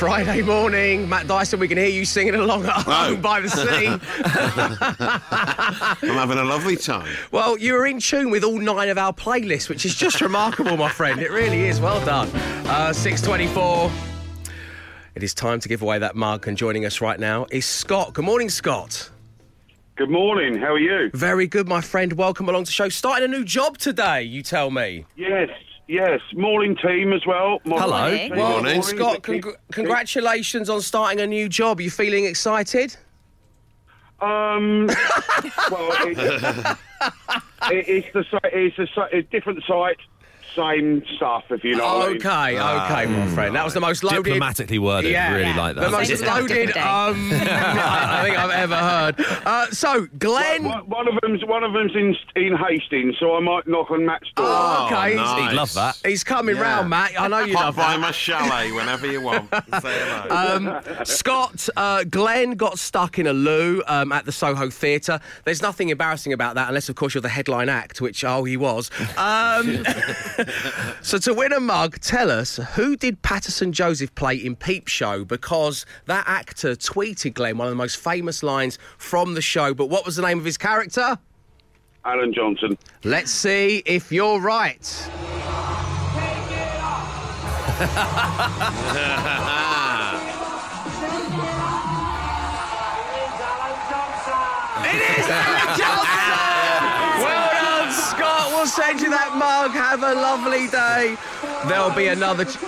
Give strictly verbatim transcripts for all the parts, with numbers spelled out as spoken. Friday morning. Matt Dyson, we can hear you singing along at home oh. by the sea. I'm having a lovely time. Well, you were in tune with all nine of our playlists, which is just remarkable, my friend. It really is. Well done. Uh, six twenty-four. It is time to give away that mug, and joining us right now is Scott. Good morning, Scott. Good morning. How are you? Very good, my friend. Welcome along to the show. Starting a new job today, you tell me. Yes. Yes, morning team as well. Morning. Hello. Team. Well, morning. Scott, congr- congratulations on starting a new job. Are you feeling excited? Um, well, it's, it, it's, the, it's, the, it's a different site, same stuff, if you know. Okay, what I mean. okay, um, my friend. That was the most loaded... Diplomatically worded, yeah, really yeah. like that. The most loaded um, I think I've ever heard. Uh, so, Glenn... One, one, one of them's, one of them's in, in Hastings, so I might knock on Matt's door. Oh, okay. Oh, nice. He'd love that. He's coming yeah. round, Matt. I know you Pop love that. Pop by my chalet whenever you want. Say hello. Um, Scott, uh, Glenn got stuck in a loo um, at the Soho Theatre. There's nothing embarrassing about that, unless, of course, you're the headline act, which, oh, he was. Um... So to win a mug, tell us, who did Paterson Joseph play in Peep Show? Because that actor tweeted, Glenn, one of the most famous lines from the show. But what was the name of his character? Alan Johnson. Let's see if you're right. Take it off. It is Alan Johnson! We'll send you that mug. Have a lovely day. There'll be another... Ch-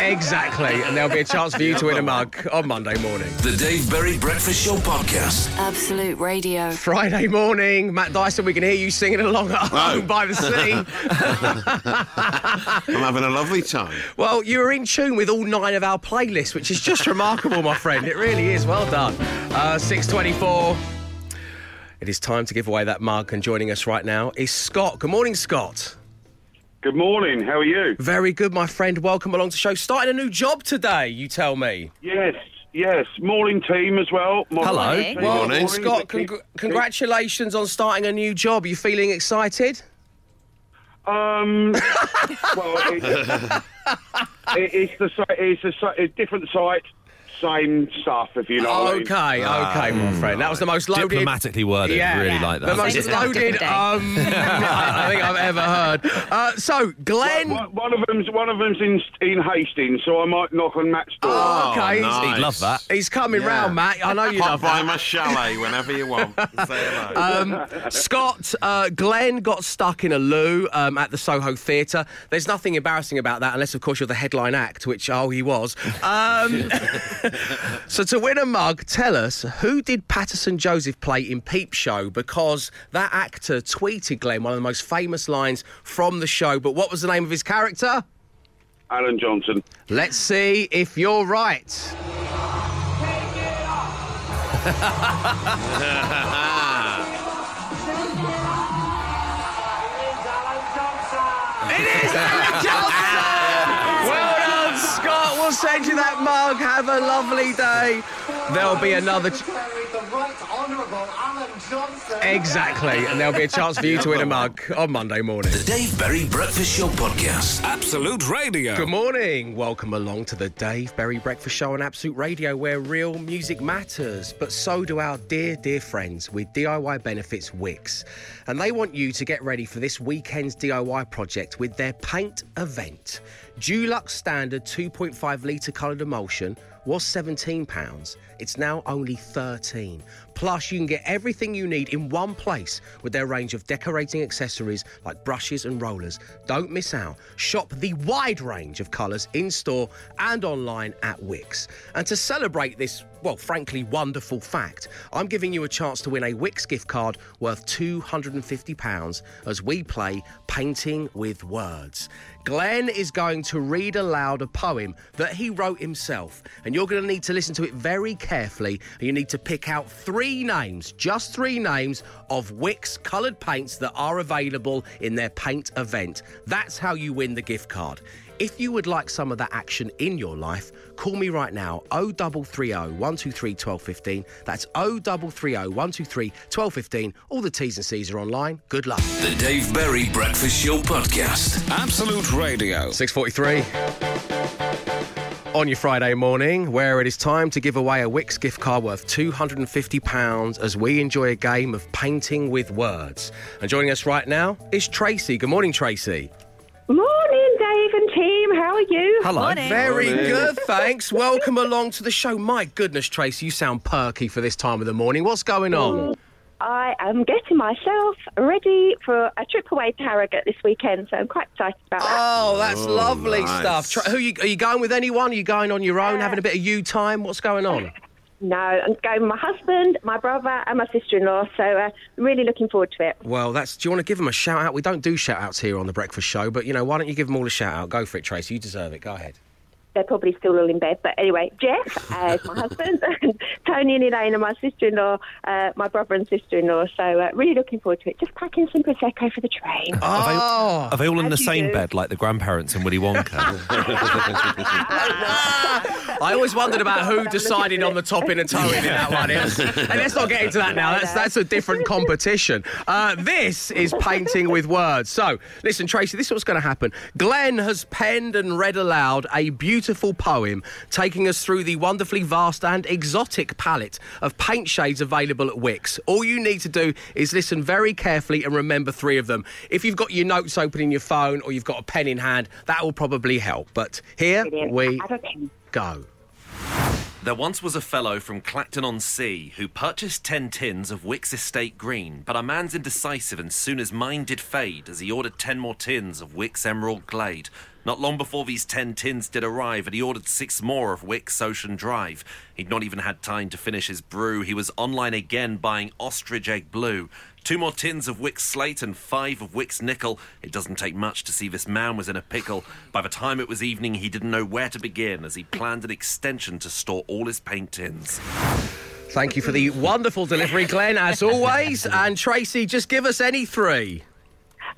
exactly. And there'll be a chance for you to win a mug on Monday morning. The Dave Berry Breakfast Show Podcast. Absolute Radio. Friday morning. Matt Dyson, we can hear you singing along at home oh. by the sea. I'm having a lovely time. Well, you were in tune with all nine of our playlists, which is just remarkable, my friend. It really is. Well done. Uh, six twenty-four... It is time to give away that mug, and joining us right now is Scott. Good morning, Scott. Good morning. How are you? Very good, my friend. Welcome along to the show. Starting a new job today, you tell me. Yes, yes. Morning team as well. Morning. Hello. Morning. Well, morning. Scott, congr- congratulations on starting a new job. Are you feeling excited? Um, well, it, it, it's, the, it's, the, it's a different site. Same stuff, if you know what okay, I mean. Okay, okay, um, my friend. That was the most loaded... Diplomatically worded, yeah, really yeah. like that. The most loaded um, I think I've ever heard. Uh, so, Glenn... One, one, of them's, one of them's in, in Hastings, so I might knock on Matt's door. Oh, okay. Oh, nice. He'd love that. He's coming yeah. round, Matt. I know you Pop love that. Pop by my chalet whenever you want. Say hello. Um, Scott, uh, Glenn got stuck in a loo um, at the Soho Theatre. There's nothing embarrassing about that, unless, of course, you're the headline act, which, oh, he was. Um... So to win a mug, tell us, who did Paterson Joseph play in Peep Show? Because that actor tweeted, Glenn, one of the most famous lines from the show. But what was the name of his character? Alan Johnson. Let's see if you're right. Take it off. It is Alan Johnson! We'll send you that mug. Have a lovely day. There'll be another... Ch- exactly. And there'll be a chance for you to win a mug on Monday morning. The Dave Berry Breakfast Show Podcast. Absolute Radio. Good morning. Welcome along to the Dave Berry Breakfast Show on Absolute Radio, where real music matters, but so do our dear, dear friends with D I Y Benefits Wix. And they want you to get ready for this weekend's D I Y project with their paint event. Dulux standard two point five litre coloured emulsion was seventeen pounds. It's now only thirteen pounds. Plus, you can get everything you need in one place with their range of decorating accessories like brushes and rollers. Don't miss out. Shop the wide range of colours in-store and online at Wix. And to celebrate this, well, frankly, wonderful fact, I'm giving you a chance to win a Wix gift card worth two hundred fifty pounds as we play Painting with Words. Glenn is going to read aloud a poem that he wrote himself, and you're going to need to listen to it very carefully, and you need to pick out three names, just three names, of Wix coloured paints that are available in their paint event. That's how you win the gift card. If you would like some of that action in your life, call me right now, oh three three oh, one two three, one two one five. That's oh three three oh, one two three, one two one five. All the T's and C's are online. Good luck. The Dave Berry Breakfast Show Podcast. Absolute Radio. six forty-three. on your Friday morning, where it is time to give away a Wicks gift card worth two hundred and fifty pounds as we enjoy a game of painting with words. And joining us right now is Tracy. Good morning, Tracy. Morning, Dave and team. How are you? Hello. Morning. Very morning. Good, thanks. Welcome along to the show. My goodness, Tracy, you sound perky for this time of the morning. What's going on? Mm. I am getting myself ready for a trip away to Harrogate this weekend, so I'm quite excited about that. Oh, that's oh, lovely nice. stuff. Who are you, are you going with anyone? Are you going on your own, uh, having a bit of you time? What's going on? No, I'm going with my husband, my brother and my sister-in-law, so uh, really looking forward to it. Well, that's. Do you want to give them a shout-out? We don't do shout-outs here on The Breakfast Show, but, you know, why don't you give them all a shout-out? Go for it, Tracy. You deserve it. Go ahead. They're probably still all in bed. But anyway, Jeff, uh, my husband, and Tony and Elaine, and my sister-in-law, uh, my brother and sister-in-law. So uh, really looking forward to it. Just packing some Prosecco for the train. Oh. Are, they, are they all in the same do? bed like the grandparents in Willy Wonka? I always wondered about who decided on the topping and toeing in that one. Was, and let's not get into that now. That's, that's a different competition. Uh, this is painting with words. So, listen, Tracy, this is what's going to happen. Glenn has penned and read aloud a beautiful... Beautiful poem taking us through the wonderfully vast and exotic palette of paint shades available at Wicks. All you need to do is listen very carefully and remember three of them. If you've got your notes open in your phone or you've got a pen in hand, that will probably help. But here Brilliant. we go. There once was a fellow from Clacton-on-Sea who purchased ten tins of Wicks Estate Green, but our man's indecisive and soon his mind did fade as he ordered ten more tins of Wicks Emerald Glade. Not long before these ten tins did arrive, and he ordered six more of Wicks Ocean Drive. He'd not even had time to finish his brew. He was online again buying Ostrich Egg Blue. Two more tins of Wicks Slate and five of Wicks Nickel. It doesn't take much to see this man was in a pickle. By the time it was evening, he didn't know where to begin, as he planned an extension to store all his paint tins. Thank you for the wonderful delivery, Glenn, as always. And Tracy, just give us any three.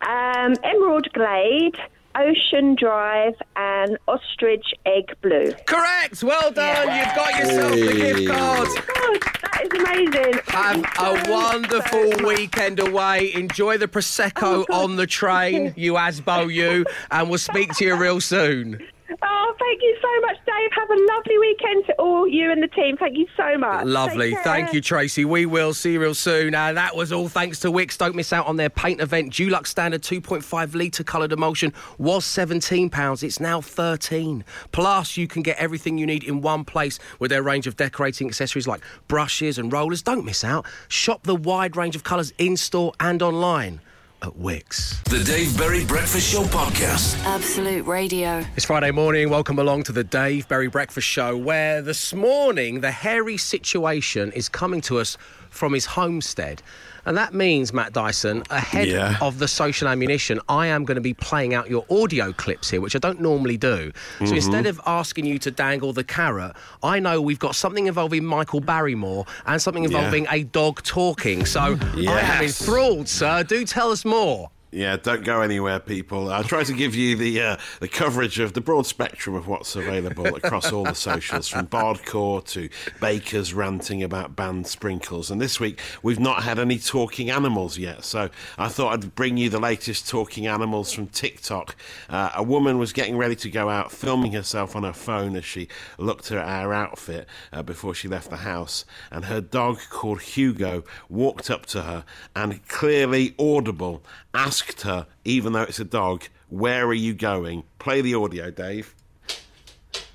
Um, Emerald Glade... Ocean Drive and Ostrich Egg Blue. Correct! Well done! Yeah. You've got yourself the gift card. Oh my God, that is amazing. Have a wonderful so weekend away. Enjoy the Prosecco oh on the train, you asbo you, and we'll speak to you real soon. Oh, thank you so much, Dave. Have a lovely weekend to all you and the team. Thank you so much. Lovely. Thank you, Tracy. We will see you real soon. And that was all thanks to Wicks. Don't miss out on their paint event. Dulux standard two point five litre coloured emulsion was seventeen pounds. It's now thirteen pounds. Plus, you can get everything you need in one place with their range of decorating accessories like brushes and rollers. Don't miss out. Shop the wide range of colours in-store and online. At Wicks. The Dave Berry Breakfast Show Podcast. Absolute Radio. It's Friday morning. Welcome along to the Dave Berry Breakfast Show, where this morning the hairy situation is coming to us from his homestead. And that means, Matt Dyson, ahead yeah. of the social ammunition, I am going to be playing out your audio clips here, which I don't normally do. Mm-hmm. So instead of asking you to dangle the carrot, I know we've got something involving Michael Barrymore and something involving yeah. a dog talking. So yes. I am enthralled, sir. Do tell us more. Yeah, don't go anywhere, people. I'll try to give you the uh, the coverage of the broad spectrum of what's available across all the socials, from bardcore to bakers ranting about banned sprinkles. And this week, we've not had any talking animals yet, so I thought I'd bring you the latest talking animals from TikTok. Uh, a woman was getting ready to go out, filming herself on her phone as she looked at her outfit uh, before she left the house, and her dog, called Hugo, walked up to her and, clearly audible, asked her, even though it's a dog, where are you going? Play the audio, Dave. It's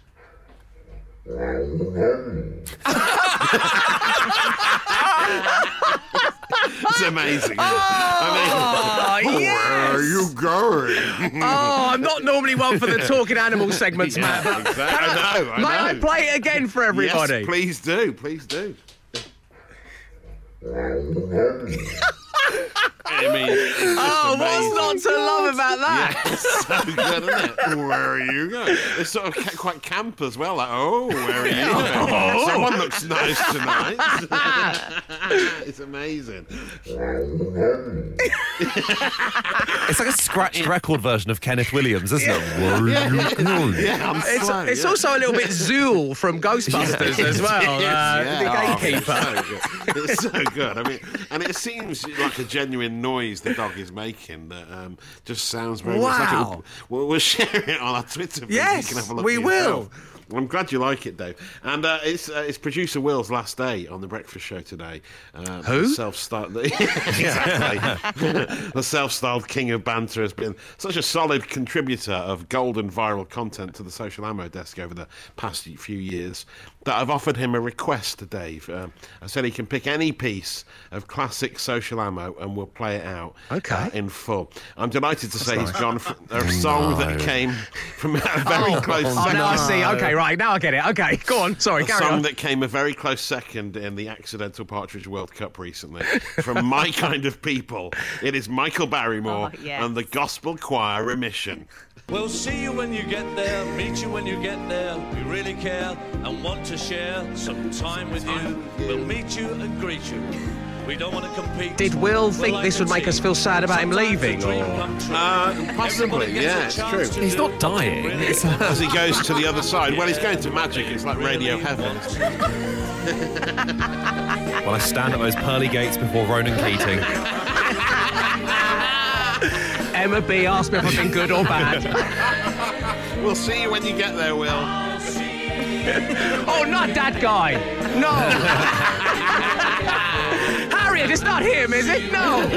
amazing. Oh, I mean, yes. Where are you going? Oh, I'm not normally one for the talking animal segments, yeah, Matt. But exactly. I know, I may know. I play it again for everybody? Yes, please do, please do. I mean, oh, amazing. What's not to love about that? Yeah, it's so good, isn't it? Where are you going? It's sort of quite camp as well. Like, oh, where are you going? Oh. Someone looks nice tonight. It's amazing. It's like a scratched record version of Kenneth Williams, isn't it? Where are you going? Yeah, I'm It's, slow, it's yeah. also a little bit Zool from Ghostbusters yeah, as well. Is, uh, yeah. The gatekeeper. Oh, it's, so it's so good. I mean, and it seems like a genuine noise the dog is making that um, just sounds very wow. much like it. We'll, we'll share it on our Twitter feed. Yes, you can have a look we will. I'm glad you like it, Dave. And uh, it's uh, it's producer Will's last day on the breakfast show today. Uh, Who? Self-styled, exactly. The self-styled king of banter has been such a solid contributor of golden viral content to the Social Ammo desk over the past few years that I've offered him a request to Dave. Um, I said he can pick any piece of classic Social Ammo and we'll play it out okay. uh, in full. I'm delighted to That's say nice. he's gone for a song no. that came from a very oh, close oh, second. Oh, no, I see. Okay, right. Now I get it. Okay, go on. Sorry, a carry on. A song that came a very close second in the Accidental Partridge World Cup recently. From My Kind of People, it is Michael Barrymore oh, yes. and the Gospel Choir Remission. We'll see you when you get there, meet you when you get there. We really care and want to share some time with you. We'll meet you and greet you. We don't want to compete. Did Will think like this would make us feel sad about him leaving? Or? Uh, possibly, yeah, it's true. He's not dying. As he goes to the other side. Well, he's going to magic. It's like radio heaven. Well, I stand at those pearly gates before Ronan Keating. Emma B asked me if I've been good or bad. We'll see you when you get there, Will. Oh, not that guy. No. Harriet, it's not him, is it? No.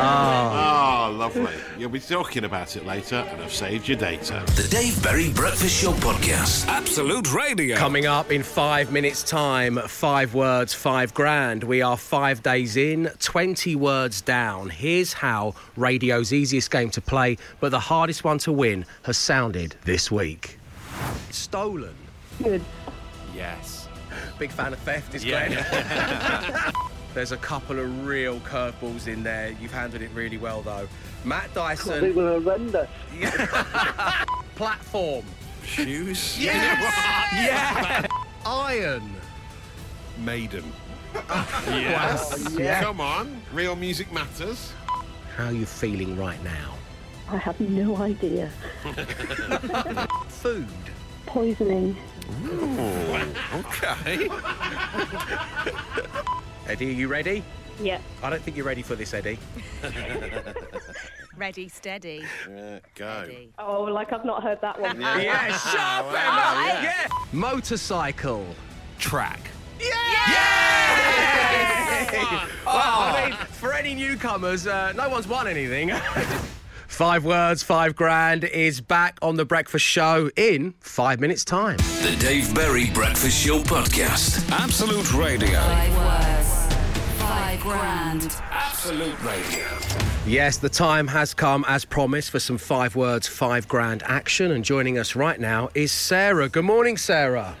Oh. Oh, lovely. You'll be talking about it later, and I've saved your data. The Dave Berry Breakfast Show Podcast. Absolute Radio. Coming up in five minutes' time, five words, five grand. We are five days in, twenty words down. Here's how radio's easiest game to play, but the hardest one to win, has sounded this week. Stolen. Good. Yes. Big fan of theft, is Glenn. Yeah. There's a couple of real curveballs in there. You've handled it really well, though. Matt Dyson. They were horrendous. Platform. Shoes. Yes! Yeah! Iron. Maiden. Yes. Wow, yeah. Come on. Real music matters. How are you feeling right now? I have no idea. Food. Poisoning. Ooh, okay. Eddie, are you ready? Yeah. I don't think you're ready for this, Eddie. Ready, steady. Uh, go. Ready. Oh, like I've not heard that one. Yeah, yeah shut up, Emma! Oh, yeah. yeah. Motorcycle. Track. Yeah! Yes! Yes! Oh, I mean, for any newcomers, uh, no one's won anything. Five words, five grand is back on The Breakfast Show in five minutes' time. The Dave Berry Breakfast Show Podcast. Absolute Radio. Five words, five grand. Absolute Radio. Yes, the time has come, as promised, for some five words, five grand action. And joining us right now is Sarah. Good morning, Sarah.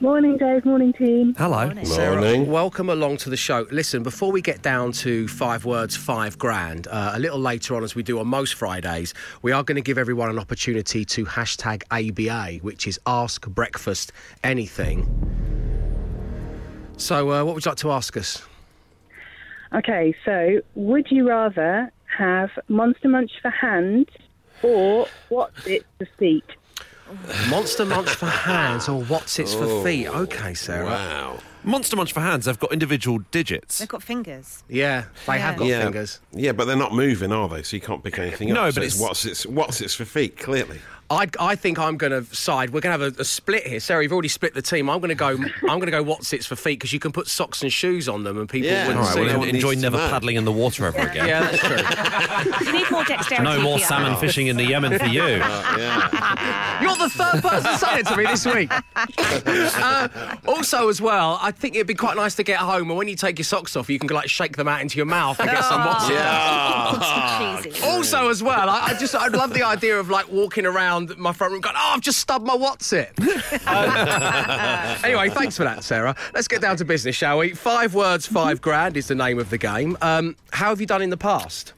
Morning, Dave. Morning, team. Hello. Morning. Sarah, welcome along to the show. Listen, before we get down to five words, five grand, uh, a little later on, as we do on most Fridays, we are going to give everyone an opportunity to hashtag A B A, which is Ask Breakfast Anything. So uh, what would you like to ask us? OK, so would you rather have Monster Munch for hand or Wotsit for feet? Monster Munch for hands or Wotsits oh, for feet. OK, Sarah. Wow. Monster Munch for hands, they've got individual digits. They've got fingers. Yeah, they yeah. have got yeah. fingers. Yeah, but they're not moving, are they? So you can't pick anything no, up. No, but so it's... Wotsits, Wotsits for feet, clearly. I, I think I'm going to side. We're going to have a, a split here. Sarah, you've already split the team. I'm going to go I'm going to go Wotsits for feet because you can put socks and shoes on them and people yeah. wouldn't right, see well, enjoy never paddling in the water ever again. Yeah, that's true. You need more dexterity. No more salmon fishing in the Yemen for you. Uh, yeah. You're the third person saying it to me this week. Uh, also, as well, I think it'd be quite nice to get home and when you take your socks off, you can like shake them out into your mouth and get some Wotsits. Yeah. Oh, also, as well, I, I just I love the idea of like walking around my front room going, oh, I've just stubbed my Wotsit. Anyway, thanks for that, Sarah. Let's get down to business, shall we? Five words, five grand is the name of the game. Um, how have you done in the past?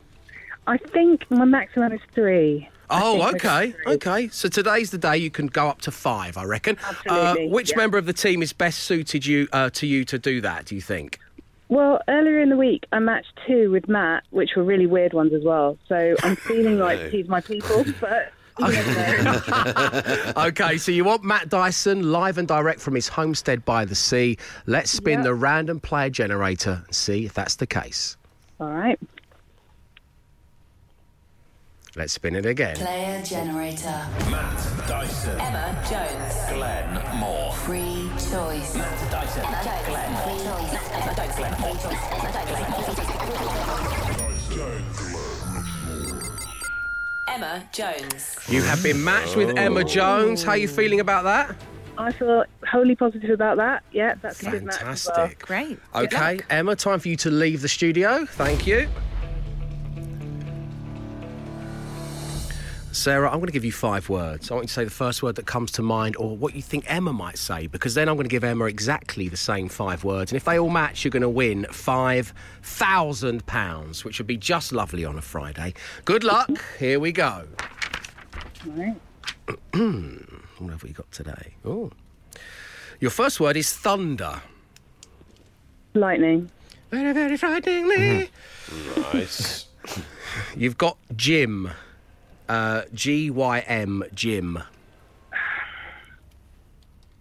I think my maximum is three. Oh, OK, three. OK. So today's the day you can go up to five, I reckon. Absolutely. Uh, which yeah. member of the team is best suited you uh, to you to do that, do you think? Well, earlier in the week, I matched two with Matt, which were really weird ones as well. So I'm feeling like he's my people, but... OK, so you want Matt Dyson live and direct from his homestead by the sea. Let's spin yep. the random player generator and see if that's the case. All right. Let's spin it again. Player generator. Matt Dyson. Emma Jones. Glenn Moore. Free choice. Matt Dyson. Emma Jones. Glenn Moore. Free choice. Emma Jones. Glenn Moore. Free choice. Emma Jones. Glenn Moore. Emma Jones. You have been matched with Emma Jones. How are you feeling about that? I feel wholly positive about that. Yeah, that's a good match. Fantastic. Well. Great. Okay, Emma, time for you to leave the studio. Thank you. Sarah, I'm going to give you five words. I want you to say the first word that comes to mind or what you think Emma might say, because then I'm going to give Emma exactly the same five words. And if they all match, you're going to win five thousand pounds, which would be just lovely on a Friday. Good luck. Here we go. All right. What have we got today? Oh. Your first word is thunder. Lightning. Very, very frighteningly. Mm. Nice. You've got gym. Uh, G Y M, gym.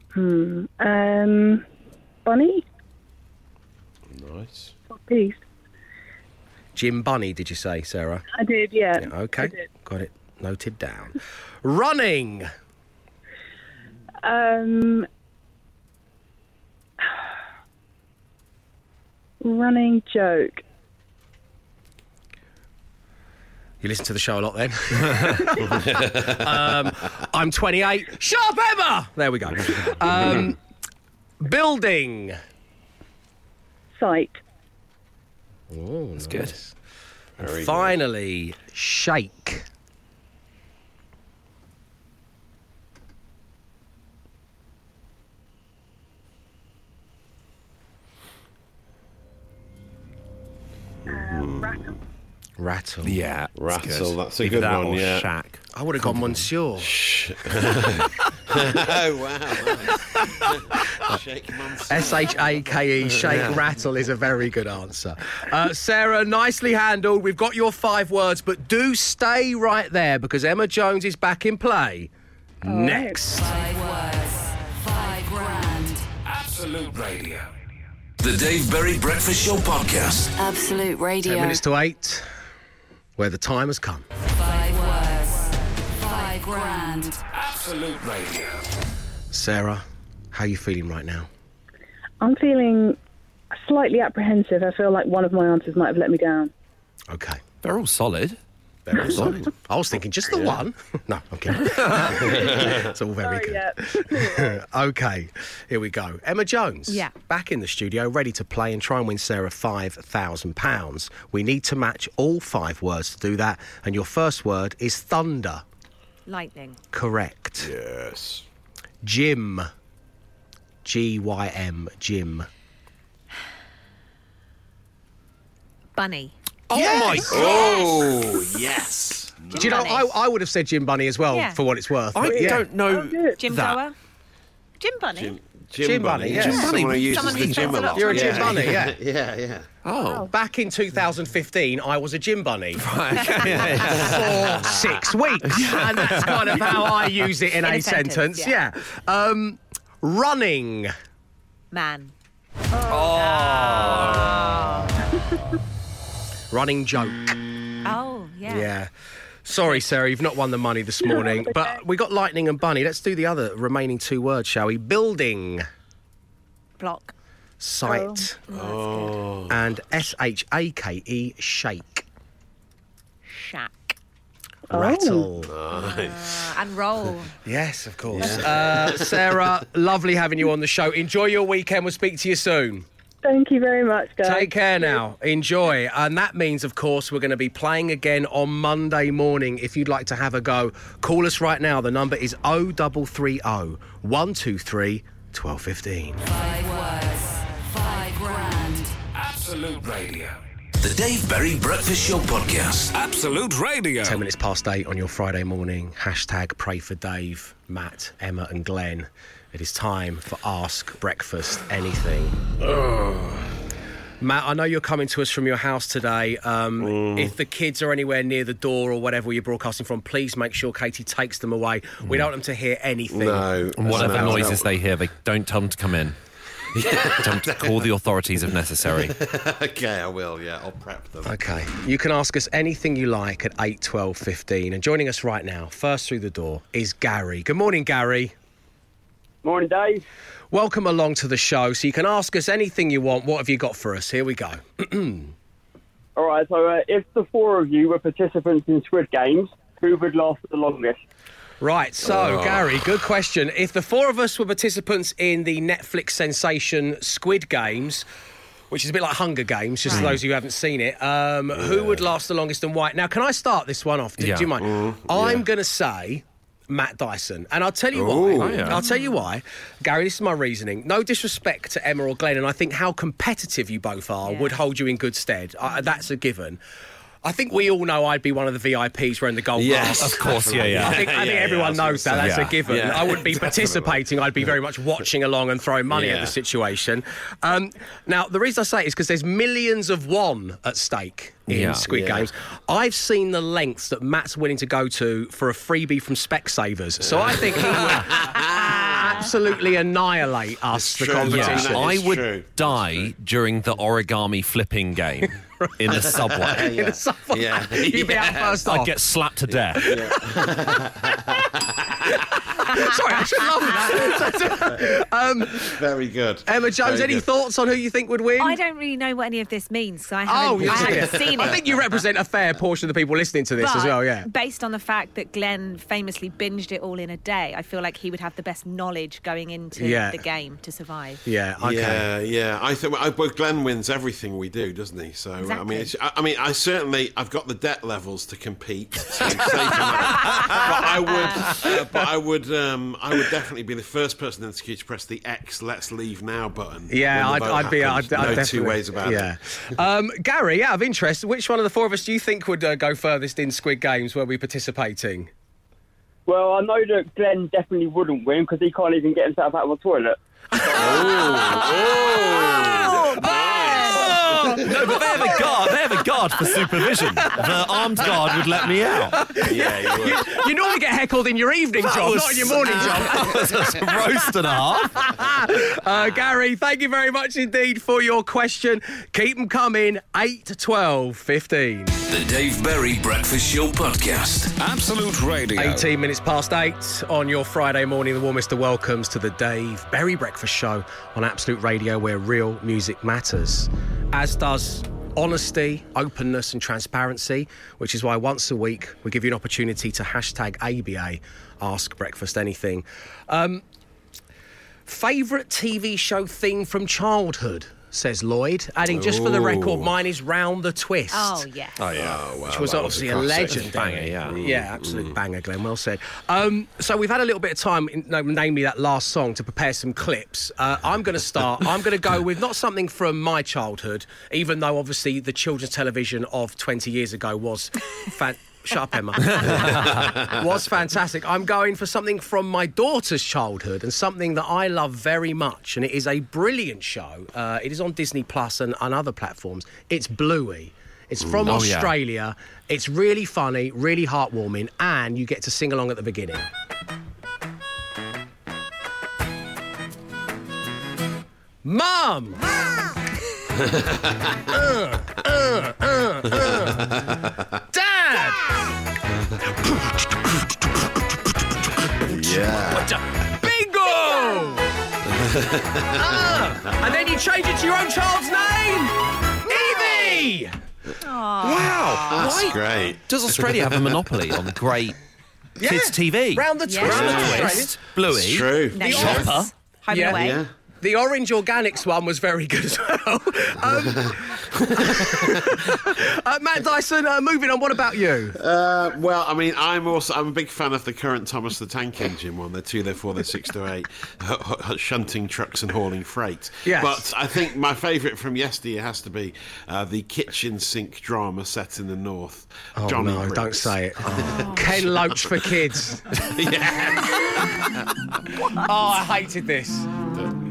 Hmm. Um, bunny? Nice. What piece? Jim Bunny, did you say, Sarah? I did, yeah. yeah okay, did. Got it noted down. Running. Um, running joke. You listen to the show a lot then. um, I'm twenty-eight. Shut up, Emma! There we go. Um, building. Site. Oh, that's nice. Good. Very finally, good. Shake. Um, rattle. Rattle. Yeah, rattle. Good. That's a Either good that one, yeah. Shack. I would have gone Monsieur. Shh. Oh, wow. Shake Monsieur. S H A K E, shake, yeah. Rattle is a very good answer. Uh, Sarah, nicely handled. We've got your five words, but do stay right there because Emma Jones is back in play. Oh, next. Five words, five grand. Absolute Radio. The Dave Berry Breakfast Show Podcast. Absolute Radio. Ten minutes to eight. Where the time has come. Five words, five grand. Absolute Radio. Sarah, how are you feeling right now? I'm feeling slightly apprehensive. I feel like one of my answers might have let me down. Okay. They're all solid. They're all solid. I was thinking just the yeah. one. No, I'm kidding. It's all very Sorry, good. Yeah. Okay, here we go. Emma Jones, yeah. back in the studio, ready to play and try and win Sarah five thousand pounds. We need to match all five words to do that, and your first word is thunder. Lightning. Correct. Yes. Gym. G Y M, gym. Bunny. Oh, yes. my God. Yes. Oh, yes. Nice. Do you know, I, I would have said Jim Bunny as well, yeah. for what it's worth. I yeah. don't know oh, Jim Gower? Jim Bunny? Jim, Jim, Jim Bunny, yeah. Jim Bunny. Someone uses Someone the gym a lot. You're a Jim yeah. Bunny, yeah. yeah, yeah. Oh. Back in two thousand fifteen, I was a Jim Bunny. Right. yeah, yeah. For six weeks. And that's kind of how I use it in, in a, a sentence. sentence. Yeah. yeah. Um, running. Man. Oh. oh. No. Running joke. Oh, yeah. Yeah. Sorry, Sarah, you've not won the money this morning. But we got lightning and bunny. Let's do the other remaining two words, shall we? Building. Block. Site. Oh. oh. And S H A K E, shake. Shack. Rattle. Oh. Nice. Uh, and roll. Yes, of course. Yeah. Uh, Sarah, lovely having you on the show. Enjoy your weekend. We'll speak to you soon. Thank you very much, guys. Take care now. Enjoy. And that means, of course, we're going to be playing again on Monday morning. If you'd like to have a go, call us right now. The number is oh three three oh, one two three, one two one five. Five words, five grand. Absolute Radio. The Dave Berry Breakfast Show Podcast. Absolute Radio. Ten minutes past eight on your Friday morning. Hashtag pray for Dave, Matt, Emma and Glenn. It is time for Ask Breakfast Anything. Matt, I know you're coming to us from your house today. Um, mm. If the kids are anywhere near the door or whatever you're broadcasting from, please make sure Katie takes them away. Mm. We don't want them to hear anything. No. And whatever no, noises no. they hear, they don't tell them to come in. Don't call the authorities if necessary. Okay, I will, yeah. I'll prep them. Okay. You can ask us anything you like at eight twelve fifteen. And joining us right now, first through the door, is Gary. Good morning, Gary. Morning, Dave. Welcome along to the show. So you can ask us anything you want. What have you got for us? Here we go. All right, so uh, if the four of you were participants in Squid Games, who would last the longest? Right, so, oh. Gary, good question. If the four of us were participants in the Netflix sensation Squid Games, which is a bit like Hunger Games, just right. for those who haven't seen it, um, yeah. who would last the longest and why? Now, can I start this one off? Do, yeah. do you mind? Mm, I'm yeah. going to say... Matt Dyson. And I'll tell you Ooh, why. Yeah. I'll tell you why. Gary, this is my reasoning. No disrespect to Emma or Glenn, and I think how competitive you both are yeah. would hold you in good stead. I, that's a given. I think we all know I'd be one of the V I Ps wearing the gold yes, glass. Of course, yeah, yeah. I think, I think yeah, everyone yeah, knows that. That's yeah. a given. Yeah, I wouldn't be definitely. participating. I'd be very much watching along and throwing money yeah. at the situation. Um, now, the reason I say it is because there's millions of won at stake in yeah, Squid yeah. Games. I've seen the lengths that Matt's willing to go to for a freebie from Specsavers. So I think he would... absolutely annihilate us, the competition. Yeah, I would true. die during the origami flipping game in the subway. yeah. In the subway. Yeah. You'd be yeah. out first off. I'd get slapped to death. Yeah. Sorry, I should love that. um, Very good. Emma Jones, Very any good. thoughts on who you think would win? I don't really know what any of this means, so I haven't, oh, yes, I haven't yeah. seen it. I think you represent a fair portion of the people listening to this but, as well, yeah. based on the fact that Glenn famously binged it all in a day, I feel like he would have the best knowledge going into yeah. the game to survive. Yeah, okay. Yeah, yeah. I think well, Glenn wins everything we do, doesn't he? So exactly. I mean, it's, I, I mean, I certainly I've got the debt levels to compete. So but I would, uh, but I would, um, I would definitely be the first person in the queue to press the X "Let's leave now" button. Yeah, I'd, I'd be. I'd, no I'd two ways about yeah. it. Um, Gary, out of interest, which one of the four of us do you think would uh, go furthest in Squid Games? Where we participating? Well, I know that Glenn definitely wouldn't win because he can't even get himself out of the toilet. Ooh. Ooh. Oh, oh. No, but they have a guard. They have a guard for supervision. The armed guard would let me out. Yeah, he would. You, you normally get heckled in your evening that job, was, not in your morning uh, job. That was a roast and a half. Uh, Gary, thank you very much indeed for your question. Keep them coming. eight to twelve fifteen. The Dave Berry Breakfast Show Podcast. Absolute Radio. eighteen minutes past eight on your Friday morning. The warmest of welcomes to the Dave Berry Breakfast Show on Absolute Radio, where real music matters, as does honesty, openness and transparency, which is why once a week we give you an opportunity to hashtag A B A, Ask Breakfast Anything. Um, favourite T V show thing from childhood? Says Lloyd, adding, just Ooh. for the record, mine is Round the Twist. Oh, yeah. Oh, yeah. Oh, wow, which was obviously was a, a legend. Banger, yeah. Mm, yeah, absolute mm. banger, Glenn. Well said. Um, so we've had a little bit of time, in, namely that last song, to prepare some clips. Uh, I'm going to start. I'm going to go with not something from my childhood, even though, obviously, the children's television of twenty years ago was fantastic. Shut up, Emma. Was fantastic. I'm going for something from my daughter's childhood and something that I love very much, and it is a brilliant show. Uh, it is on Disney Plus and, and other platforms. It's Bluey. It's from oh, Australia. Yeah. It's really funny, really heartwarming, and you get to sing along at the beginning. Mum! uh, uh, uh, uh. Dad! Yeah. Bingo! uh, and then you change it to your own child's name? Evie! Aww. Wow. That's Why? great. Does Australia have a monopoly on great yeah. kids' T V? Round the Twist. Yeah. Round the Twist. Bluey. It's true. Nice. Chopper. Home yeah. and Away. Yeah. The Orange Organics one was very good as well. Um, uh, Matt Dyson, uh, moving on, what about you? Uh, well, I mean, I'm also I'm a big fan of the current Thomas the Tank Engine one. They're two, they're four, they're six to eight, h- h- shunting trucks and hauling freight. Yes. But I think my favourite from yesteryear has to be uh, the kitchen sink drama set in the north. Oh, Johnny no, Briggs. Don't say it. Oh. Ken Loach for kids. yeah. Oh, I hated this.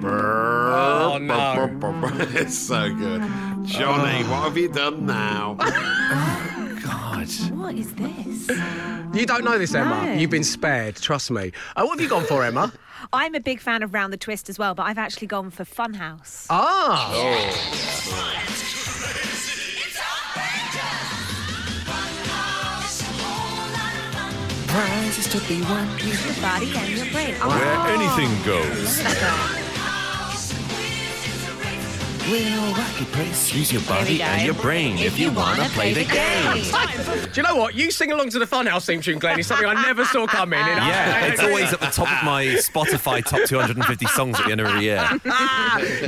Oh, no. It's so good. Johnny, oh. what have you done now? God. What is this? You don't know this, Emma. No. You've been spared, trust me. Uh, what have you gone for, Emma? I'm a big fan of Round the Twist as well, but I've actually gone for Funhouse. Ah! Oh. Prizes to be won. Use your body and your brain. Oh. Where anything goes. We're a wacky place. Use your body and your brain if, if you want to play, play the game. Do you know what? You sing along to the Funhouse theme tune, Glenn, is something I never saw coming. In. Yeah, it's always at the top of my Spotify top two hundred fifty songs at the end of the year.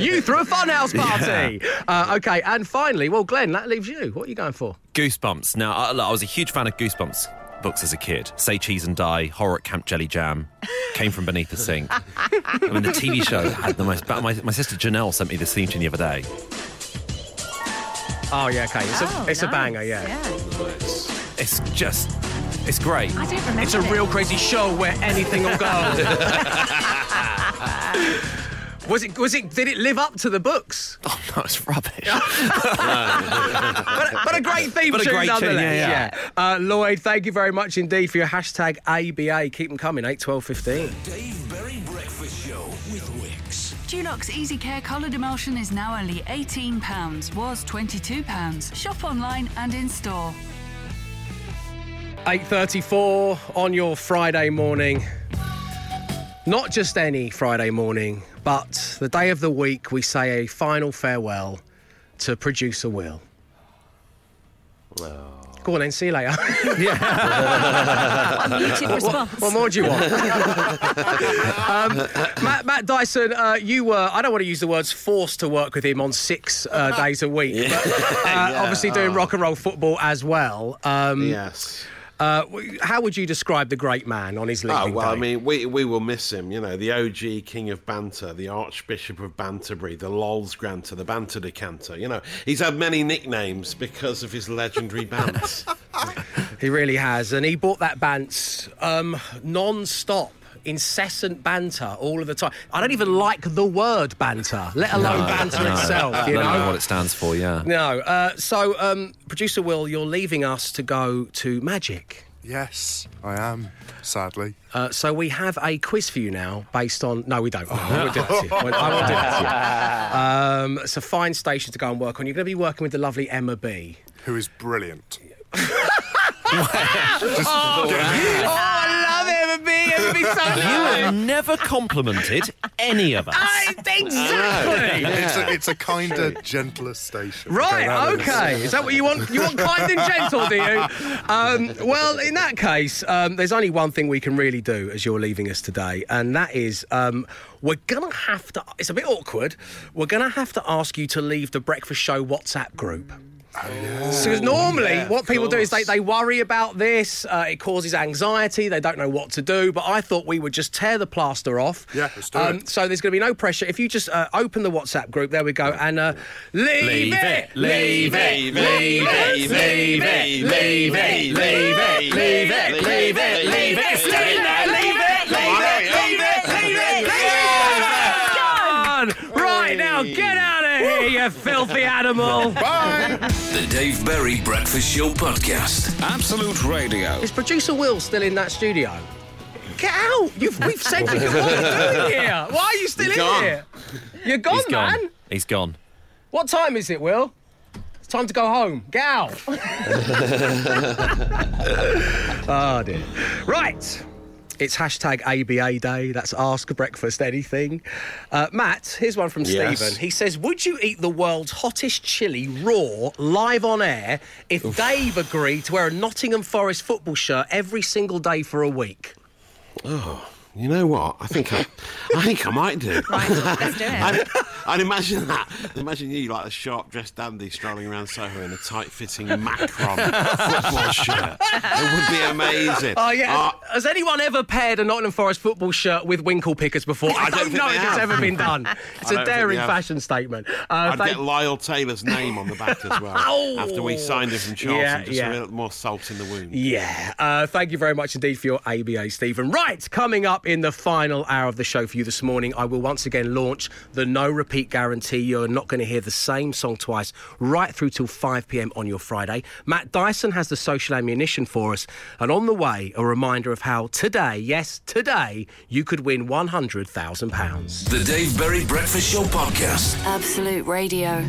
You threw a Funhouse party. Yeah. Uh, okay, and finally, well, Glenn, that leaves you. What are you going for? Goosebumps. Now, I, I was a huge fan of Goosebumps books as a kid. Say Cheese and Die, Horror at Camp Jelly Jam, Came from Beneath the Sink. I mean, the T V show had the most... My, my sister Janelle sent me this theme tune the other day. Oh, yeah, OK. It's, oh, a, it's nice. a banger, yeah. yeah. It's, it's just... It's great. I don't remember It's a it. real crazy show where anything will go. Was it? Was it? Did it live up to the books? Oh no, it's rubbish. but, but a great theme but tune, a great nonetheless. Tune, yeah, yeah. yeah. Uh, Lloyd, thank you very much indeed for your hashtag A B A. Keep them coming. Eight twelve fifteen. The Dave Berry Breakfast Show with Wicks. Dulux Easy Care Collared Emulsion is now only eighteen pounds. Was twenty two pounds. Shop online and in store. Eight thirty four on your Friday morning. Not just any Friday morning, but the day of the week we say a final farewell to producer Will. Oh. Go on then, see you later. Yeah. Unmuted response. What, what more do you want? um, Matt, Matt Dyson, uh, you were, I don't want to use the words forced to work with him on six uh, days a week, yeah. but uh, yeah. obviously doing oh. rock and roll football as well. Um, yes. Uh, how would you describe the great man on his leaving? Oh well, day? I mean, we we will miss him. You know, the O G King of Banter, the Archbishop of Banterbury, the Lols Granter, the Banter Decanter. You know, he's had many nicknames because of his legendary bants. He really has, and he bought that bants um, non-stop. Incessant banter all of the time. I don't even like the word banter, let alone no, banter no. itself. You I don't know? know what it stands for, yeah. No. Uh, so, um, Producer Will, you're leaving us to go to Magic. Yes, I am, sadly. Uh, so we have a quiz for you now based on... No, we don't. I won't do that to you. I won't do that to you. Um, it's a fine station to go and work on. You're going to be working with the lovely Emma B. Who is brilliant. Just oh, yeah. oh, I love Emma B. Emma B's so nice. You have never complimented any of us. I, exactly. No. It's a, it's a kinder, gentler station. Right. Okay. Is that what you want? You want kind and gentle, do you? Um, well, in that case, um, there's only one thing we can really do as you're leaving us today, and that is um, we're gonna have to. It's a bit awkward. We're gonna have to ask you to leave the Breakfast Show WhatsApp group. Oh, yeah. So normally yeah, what people course. do is they, they worry about this, uh, it causes anxiety, they don't know what to do, but I thought we would just tear the plaster off. Yeah, let's do um, it. So there's going to be no pressure. If you just uh, open the WhatsApp group, there we go, and uh, leave it, leave it, leave it, leave it, leave it, leave it, leave it, leave it, leave it, leave it, leave it, leave it, leave it, leave it, leave it, right now, get out. Hey, you filthy animal. Bye. The Dave Berry Breakfast Show Podcast. Absolute Radio. Is producer Will still in that studio? Get out. You've, we've said you can't do it here. Why are you still He's in gone. here? You're gone, He's man. Gone. He's gone. What time is it, Will? It's time to go home. Get out. Oh, dear. Right. It's hashtag A B A Day. That's Ask Breakfast Anything. Uh, Matt, here's one from yes. Stephen. He says, would you eat the world's hottest chilli raw live on air if Oof. Dave agreed to wear a Nottingham Forest football shirt every single day for a week? Oh, you know what? I think I, I think I might do. Right, let's do it. I'd, I'd imagine that. I'd imagine you, like a sharp-dressed dandy strolling around Soho in a tight-fitting Macron football shirt. It would be amazing. Oh, yeah. Uh, Has anyone ever paired a Nottingham Forest football shirt with winkle pickers before? I, I don't, don't know if have. it's ever been done. It's a daring fashion statement. Uh, I'd they... get Lyle Taylor's name on the back as well. Oh, after we signed him from Charlton, yeah, just yeah. a little more salt in the wound. Yeah. Uh, thank you very much indeed for your A B A, Stephen. Right, coming up in the final hour of the show for you this morning, I will once again launch the No Repeat repeat guarantee. You're not going to hear the same song twice right through till five p.m. on your Friday. Matt Dyson has the social ammunition for us. And on the way, a reminder of how today, yes, today, you could win one hundred thousand pounds. The Dave Berry Breakfast Show Podcast. Absolute Radio.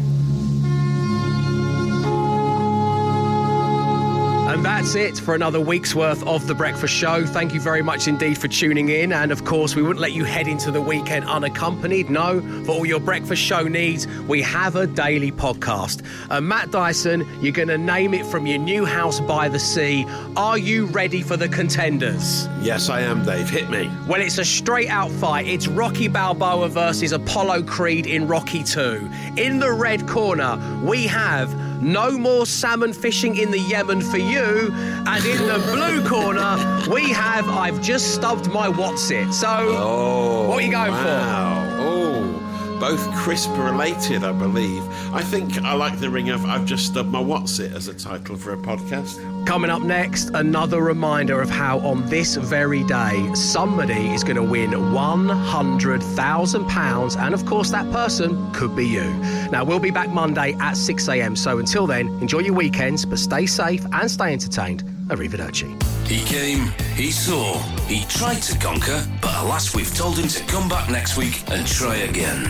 And that's it for another week's worth of The Breakfast Show. Thank you very much indeed for tuning in. And, of course, we wouldn't let you head into the weekend unaccompanied. No, for all your Breakfast Show needs, we have a daily podcast. And, Matt Dyson, you're going to name it from your new house by the sea. Are you ready for the contenders? Yes, I am, Dave. Hit me. Well, it's a straight-out fight. It's Rocky Balboa versus Apollo Creed in Rocky two. In the red corner, we have No More Salmon Fishing in the Yemen for You. And in the blue corner, we have I've Just Stubbed My Wotsit. So, oh, what are you going wow. for? Oh, both crisp related, I believe. I think I like the ring of I've Just Stubbed My Wotsit as a title for a podcast. Coming up next, another reminder of how on this very day, somebody is going to win one hundred thousand pounds. And of course, that person could be you. Now, we'll be back Monday at six a.m. So until then, enjoy your weekends, but stay safe and stay entertained. Arrivederci. He came, he saw, he tried to conquer, but alas, we've told him to come back next week and try again.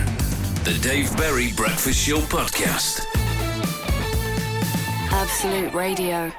The Dave Berry Breakfast Show Podcast. Absolute Radio.